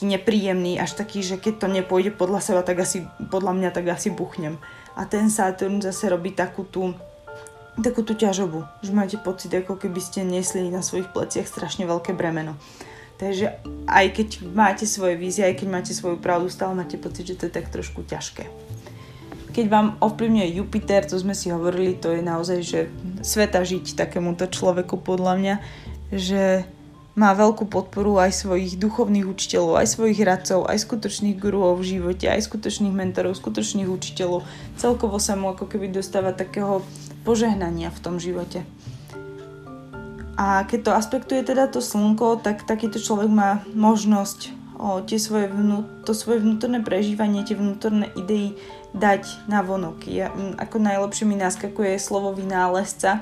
nepríjemný, až taký, že keď to nepôjde podľa seba, tak asi podľa mňa tak asi buchnem. A ten Saturn zase robí takú tú ťažobu, že máte pocit, ako keby ste nesli na svojich pleciach strašne veľké bremeno. Takže aj keď máte svoje vízie, aj keď máte svoju pravdu, stále máte pocit, že to je tak trošku ťažké. Keď vám ovplyvňuje Jupiter, to sme si hovorili, to je naozaj, že sveta žiť takémuto človeku podľa mňa, že má veľkú podporu aj svojich duchovných učiteľov, aj svojich radcov, aj skutočných guruov v živote, aj skutočných mentorov, skutočných učiteľov. Celkovo sa mu ako keby dostáva takého požehnania v tom živote. A keď to aspektuje teda to slnko, tak takýto človek má možnosť svoje vnútorné prežívanie, tie vnútorné idei dať na vonok. Ako najlepšie mi naskakuje slovo vynálezca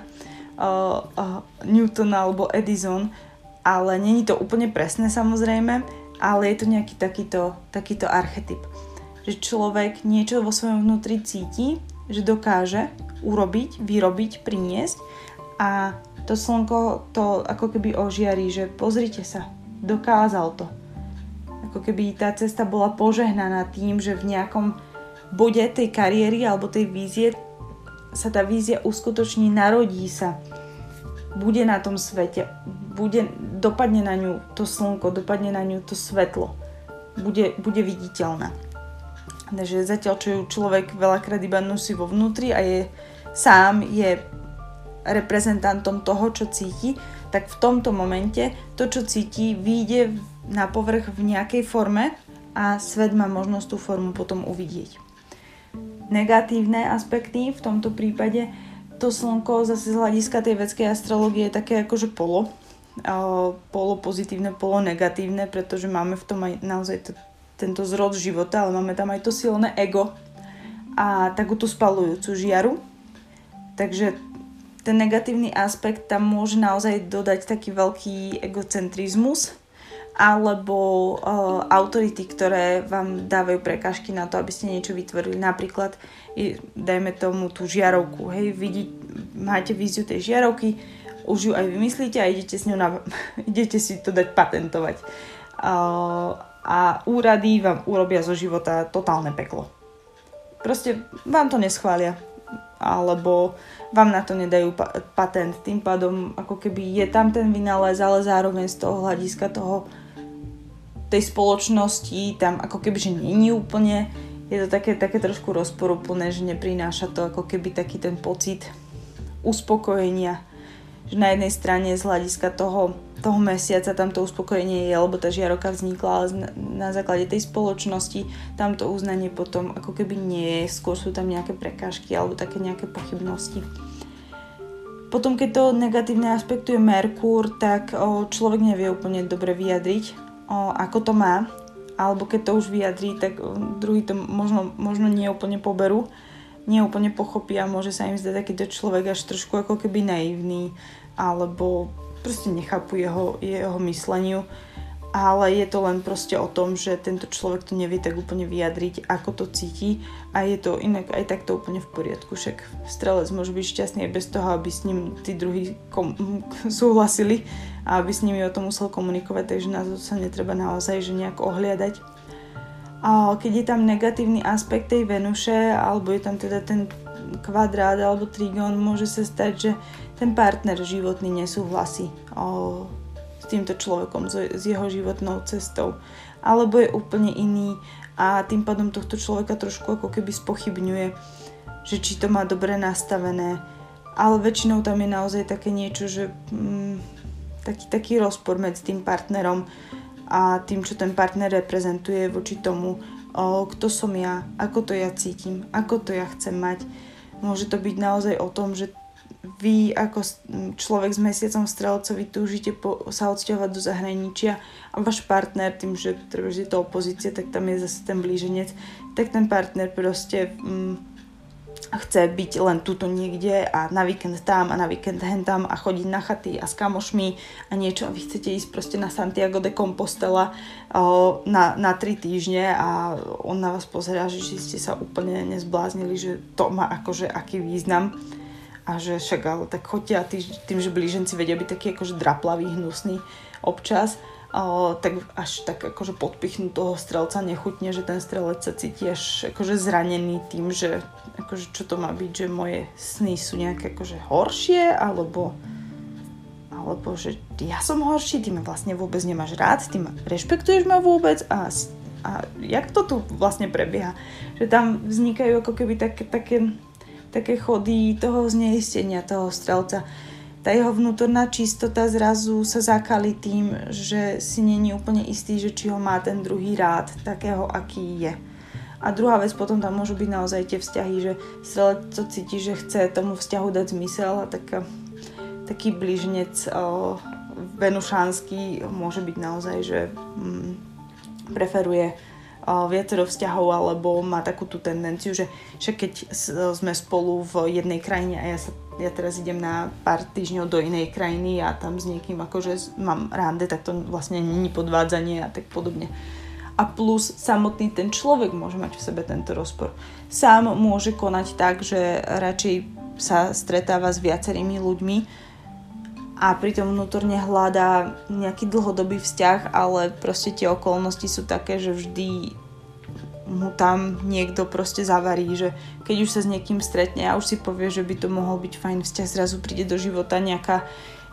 Newton alebo Edison, ale není to úplne presné samozrejme, ale je to nejaký takýto archetyp. Že človek niečo vo svojom vnútri cíti, že dokáže urobiť, vyrobiť, priniesť a to slnko to ako keby ožiarí, že pozrite sa, dokázal to. Ako keby tá cesta bola požehnaná tým, že v nejakom bode tej kariéry alebo tej vízie sa tá vízia uskutoční, narodí sa. Bude na tom svete, dopadne na ňu to slnko, dopadne na ňu to svetlo. Bude viditeľná. Takže zatiaľ, čo ju človek veľakrát iba nosí vo vnútri a je sám, je reprezentantom toho, čo cíti, tak v tomto momente to, čo cíti, vyjde na povrch v nejakej forme a svet má možnosť tú formu potom uvidieť. Negatívne aspekty v tomto prípade to slnko zase z hľadiska tej vedskej astrológie je také akože polo pozitívne, polo negatívne, pretože máme v tom aj naozaj tento zrod života, ale máme tam aj to silné ego a takúto spalujúcu žiaru. Takže ten negatívny aspekt tam môže naozaj dodať taký veľký egocentrizmus alebo autority, ktoré vám dávajú prekážky na to, aby ste niečo vytvorili. Napríklad, dajme tomu tú žiarovku. Hej, máte víziu tej žiarovky, už ju aj vymyslíte a idete s ňou idete si to dať patentovať. A úrady vám urobia zo života totálne peklo. Proste vám to neschvália. Alebo vám na to nedajú patent. Tým pádom ako keby je tam ten vynález, ale zároveň z toho hľadiska tej spoločnosti tam ako keby, že nie je úplne je to také trošku rozporuplné, že neprináša to ako keby taký ten pocit uspokojenia. Že na jednej strane z hľadiska toho mesiaca tam to uspokojenie je, lebo tá žiarovka vznikla, ale na základe tej spoločnosti tam to uznanie potom ako keby nie je, skôr sú tam nejaké prekážky alebo také nejaké pochybnosti. Potom, keď to negatívne aspektuje Merkúr, tak človek nevie úplne dobre vyjadriť, ako to má, alebo keď to už vyjadrí, tak druhý to možno nie úplne poberú, nie úplne pochopí a môže sa im zdať takýto človek až trošku ako keby naivný, alebo proste nechápu jeho mysleniu, ale je to len proste o tom, že tento človek to nevie tak úplne vyjadriť, ako to cíti, a je to inak aj takto úplne v poriadku, však strelec môže byť šťastný aj bez toho, aby s ním tí druhí súhlasili a aby s nimi o tom musel komunikovať, takže na to sa netreba naozaj že nejak ohliadať. A keď je tam negatívny aspekt tej Venuše, alebo je tam teda ten kvadrát alebo trigón, môže sa stať, že ten partner životný nesúhlasí s týmto človekom, s jeho životnou cestou, alebo je úplne iný a tým pádom tohto človeka trošku ako keby spochybňuje, že či to má dobre nastavené, ale väčšinou tam je naozaj také niečo, že taký rozpor medzi tým partnerom a tým, čo ten partner reprezentuje voči tomu, kto som ja, ako to ja cítim, ako to ja chcem mať. Môže to byť naozaj o tom, že vy ako človek s mesiacom strelcovi túžite sa odsťahovať do zahraničia a váš partner, tým, že je to opozícia, tak tam je zase ten blíženec, tak ten partner proste chce byť len tuto niekde a na víkend tam a na víkend hentam a chodiť na chaty a s kamošmi a niečo, a vy chcete ísť proste na Santiago de Compostela na 3 týždne a on na vás pozerá, že ste sa úplne nezbláznili, že to má akože aký význam a že však ale tak choďte, a tým, že blíženci vedia byť taký akože draplavý, hnusný občas, tak až tak akože podpichnú toho strelca nechutne, že ten strelec sa cíti až akože zranený tým, že akože čo to má byť, že moje sny sú nejaké akože horšie, alebo že ja som horší, ty ma vlastne vôbec nemáš rád, ty ma rešpektuješ ma vôbec, a jak to tu vlastne prebieha, že tam vznikajú ako keby také chody toho zneistenia toho strelca. Tá jeho vnútorná čistota zrazu sa zakali tým, že si není úplne istý, že či ho má ten druhý rád, takého, aký je. A druhá vec, potom tam môžu byť naozaj tie vzťahy, že strelec to cíti, že chce tomu vzťahu dať zmysel, a taký blížnec venušanský môže byť naozaj, že preferuje viacero vzťahov, alebo má takú tú tendenciu, že však keď sme spolu v jednej krajine a ja teraz idem na pár týždňov do inej krajiny a tam s niekým akože mám rande, tak to vlastne nie je podvádzanie a tak podobne. A plus samotný ten človek môže mať v sebe tento rozpor. Sám môže konať tak, že radšej sa stretáva s viacerými ľuďmi a pritom vnútorne hľadá nejaký dlhodobý vzťah, ale proste tie okolnosti sú také, že vždy mu tam niekto proste zavarí, že keď už sa s niekým stretne a už si povie, že by to mohol byť fajn vzťah, zrazu príde do života nejaká,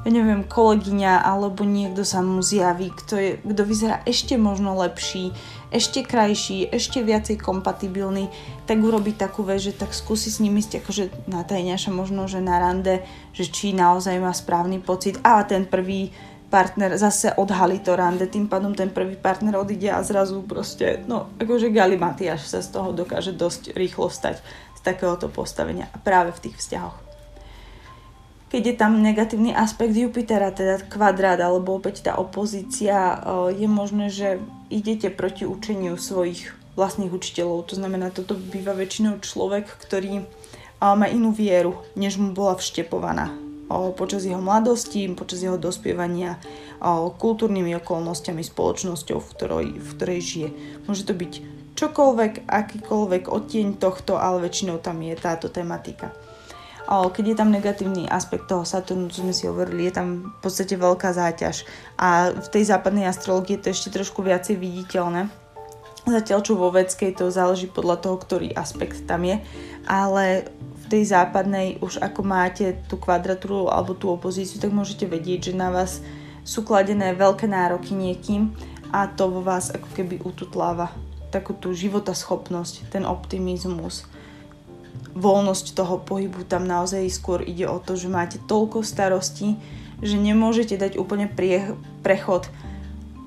ja neviem, kolegyňa, alebo niekto sa mu zjaví, kto vyzerá ešte možno lepší, ešte krajší, ešte viacej kompatibilný, tak urobí takú vec, že tak skúsi s nimi ísť akože na tajňaša, možno že na rande, že či naozaj má správny pocit, a ten prvý partner zase odhalí to rande, tým pádom ten prvý partner odíde a zrazu proste, no akože galimatiaš sa z toho dokáže dosť rýchlo stať z takéhoto postavenia, a práve v tých vzťahoch. Keď je tam negatívny aspekt Jupitera, teda kvadrát alebo opäť tá opozícia, je možné, že idete proti učeniu svojich vlastných učiteľov, to znamená, toto býva väčšinou človek, ktorý má inú vieru, než mu bola vštepovaná počas jeho mladosti, počas jeho dospievania, kultúrnymi okolnostiami, spoločnosťou, v ktorej žije. Môže to byť čokoľvek, akýkoľvek odtieň tohto, ale väčšinou tam je táto tematika. Keď je tam negatívny aspekt toho Saturnu, čo sme si hovorili, je tam v podstate veľká záťaž. A v tej západnej astrológii je to ešte trošku viacej viditeľné. Zatiaľ čo vo vedskej to záleží podľa toho, ktorý aspekt tam je, ale v tej západnej už ako máte tú kvadratúru alebo tú opozíciu, tak môžete vedieť, že na vás sú kladené veľké nároky niekým a to vo vás ako keby ututláva takú tú životaschopnosť, ten optimizmus, voľnosť toho pohybu, tam naozaj skôr ide o to, že máte toľko starostí, že nemôžete dať úplne prechod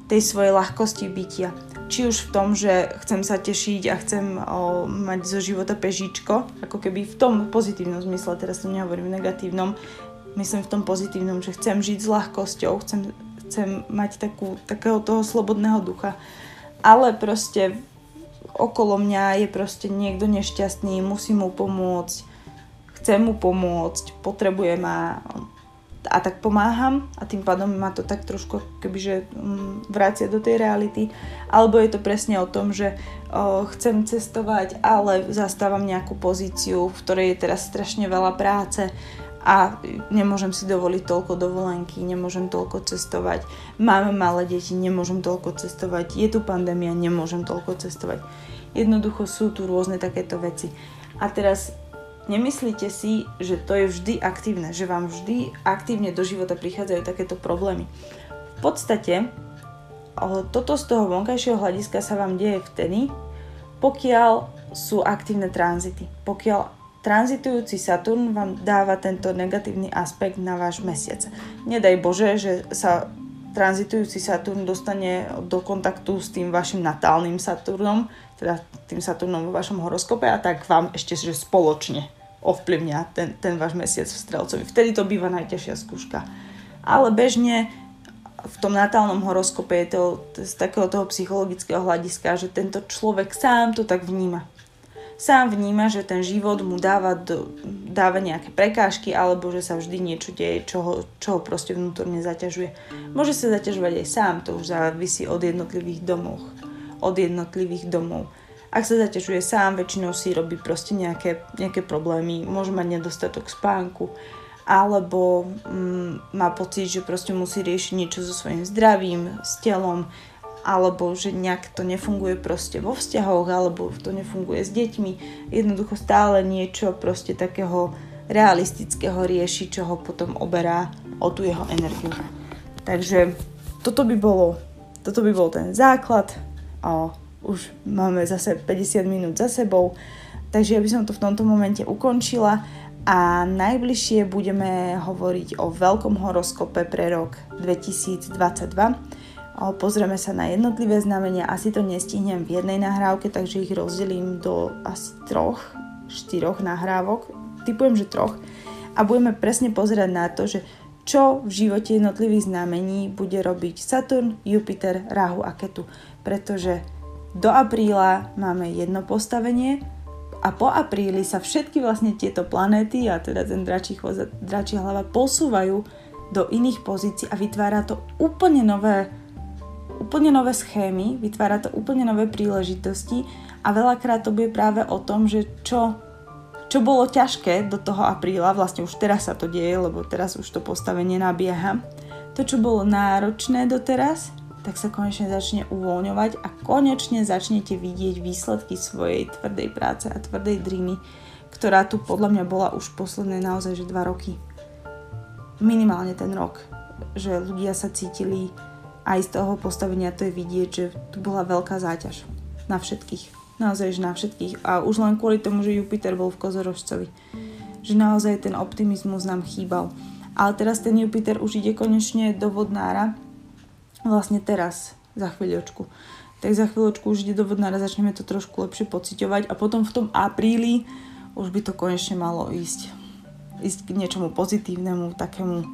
tej svojej ľahkosti bytia. Či už v tom, že chcem sa tešiť a chcem mať zo života pežičko, ako keby v tom pozitívnom zmysle, teraz to nehovorím v negatívnom, myslím v tom pozitívnom, že chcem žiť s ľahkosťou, chcem mať takého toho slobodného ducha. Ale proste okolo mňa je proste niekto nešťastný, musím mu pomôcť, chcem mu pomôcť, potrebuje ma a tak pomáham a tým pádom ma to tak trošku kebyže vracia do tej reality. Alebo je to presne o tom, že chcem cestovať, ale zastávam nejakú pozíciu, v ktorej je teraz strašne veľa práce a nemôžem si dovoliť toľko dovolenky, nemôžem toľko cestovať, máme malé deti, nemôžem toľko cestovať, je tu pandémia, nemôžem toľko cestovať. Jednoducho sú tu rôzne takéto veci. A teraz nemyslíte si, že to je vždy aktívne, že vám vždy aktívne do života prichádzajú takéto problémy. V podstate toto z toho vonkajšieho hľadiska sa vám deje vtedy, pokiaľ sú aktívne tranzity, pokiaľ tranzitujúci Saturn vám dáva tento negatívny aspekt na váš mesiac. Nedaj Bože, že sa tranzitujúci Saturn dostane do kontaktu s tým vašim natálnym Saturnom, teda tým Saturnom vo vašom horoskope a tak vám ešte že spoločne ovplyvňa ten váš mesiac v Strelcovi. Vtedy to býva najťažšia skúška. Ale bežne v tom natálnom horoskope je to z takého toho psychologického hľadiska, že tento človek sám to tak vníma. Sám vníma, že ten život mu dáva nejaké prekážky alebo že sa vždy niečo deje, čo ho proste vnútorne zaťažuje. Môže sa zaťažovať aj sám, to už závisí od jednotlivých domov. Ak sa zaťažuje sám, väčšinou si robí proste nejaké problémy, môže mať nedostatok spánku alebo má pocit, že proste musí riešiť niečo so svojím zdravím, s telom, alebo že nejak to nefunguje proste vo vzťahoch, alebo to nefunguje s deťmi. Jednoducho stále niečo proste takého realistického rieši, čo ho potom oberá o tú jeho energiu. Takže toto by bol ten základ. Už máme zase 50 minút za sebou, takže ja by som to v tomto momente ukončila a najbližšie budeme hovoriť o veľkom horoskope pre rok 2022. Pozrieme sa na jednotlivé znamenia, asi to nestihnem v jednej nahrávke, takže ich rozdelím do asi 3-4 nahrávok, typujem, že 3, a budeme presne pozerať na to, že čo v živote jednotlivých znamení bude robiť Saturn, Jupiter, Rahu a Ketu, pretože do apríla máme jedno postavenie a po apríli sa všetky vlastne tieto planéty, a teda ten dračí chvost a dračia hlava, posúvajú do iných pozícií a vytvára to úplne nové schémy, vytvára to úplne nové príležitosti a veľakrát to bude práve o tom, že čo bolo ťažké do toho apríla, vlastne už teraz sa to deje, lebo teraz už to postavenie nabieha, to čo bolo náročné doteraz, tak sa konečne začne uvoľňovať a konečne začnete vidieť výsledky svojej tvrdej práce a tvrdej drímy, ktorá tu podľa mňa bola už posledné naozaj že 2 roky. Minimálne ten rok, že ľudia sa cítili aj z toho postavenia, to je vidieť, že tu bola veľká záťaž na všetkých. Naozaj, že na všetkých. A už len kvôli tomu, že Jupiter bol v Kozorožcovi. Že naozaj ten optimizmus nám chýbal. Ale teraz ten Jupiter už ide konečne do Vodnára. Vlastne teraz, za chvíľočku. Tak za chvíľočku už ide do Vodnára, začneme to trošku lepšie pociťovať a potom v tom apríli už by to konečne malo ísť k niečomu pozitívnemu, takému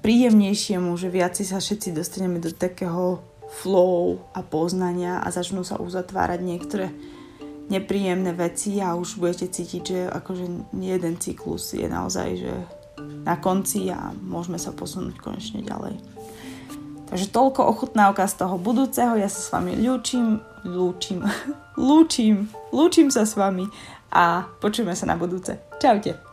príjemnejšiemu, že viac sa všetci dostaneme do takého flow a poznania a začnú sa uzatvárať niektoré nepríjemné veci a už budete cítiť, že akože jeden cyklus je naozaj že na konci a môžeme sa posunúť konečne ďalej. Takže toľko ochutnávka z toho budúceho, ja sa s vami lúčim sa s vami a počujeme sa na budúce. Čaute!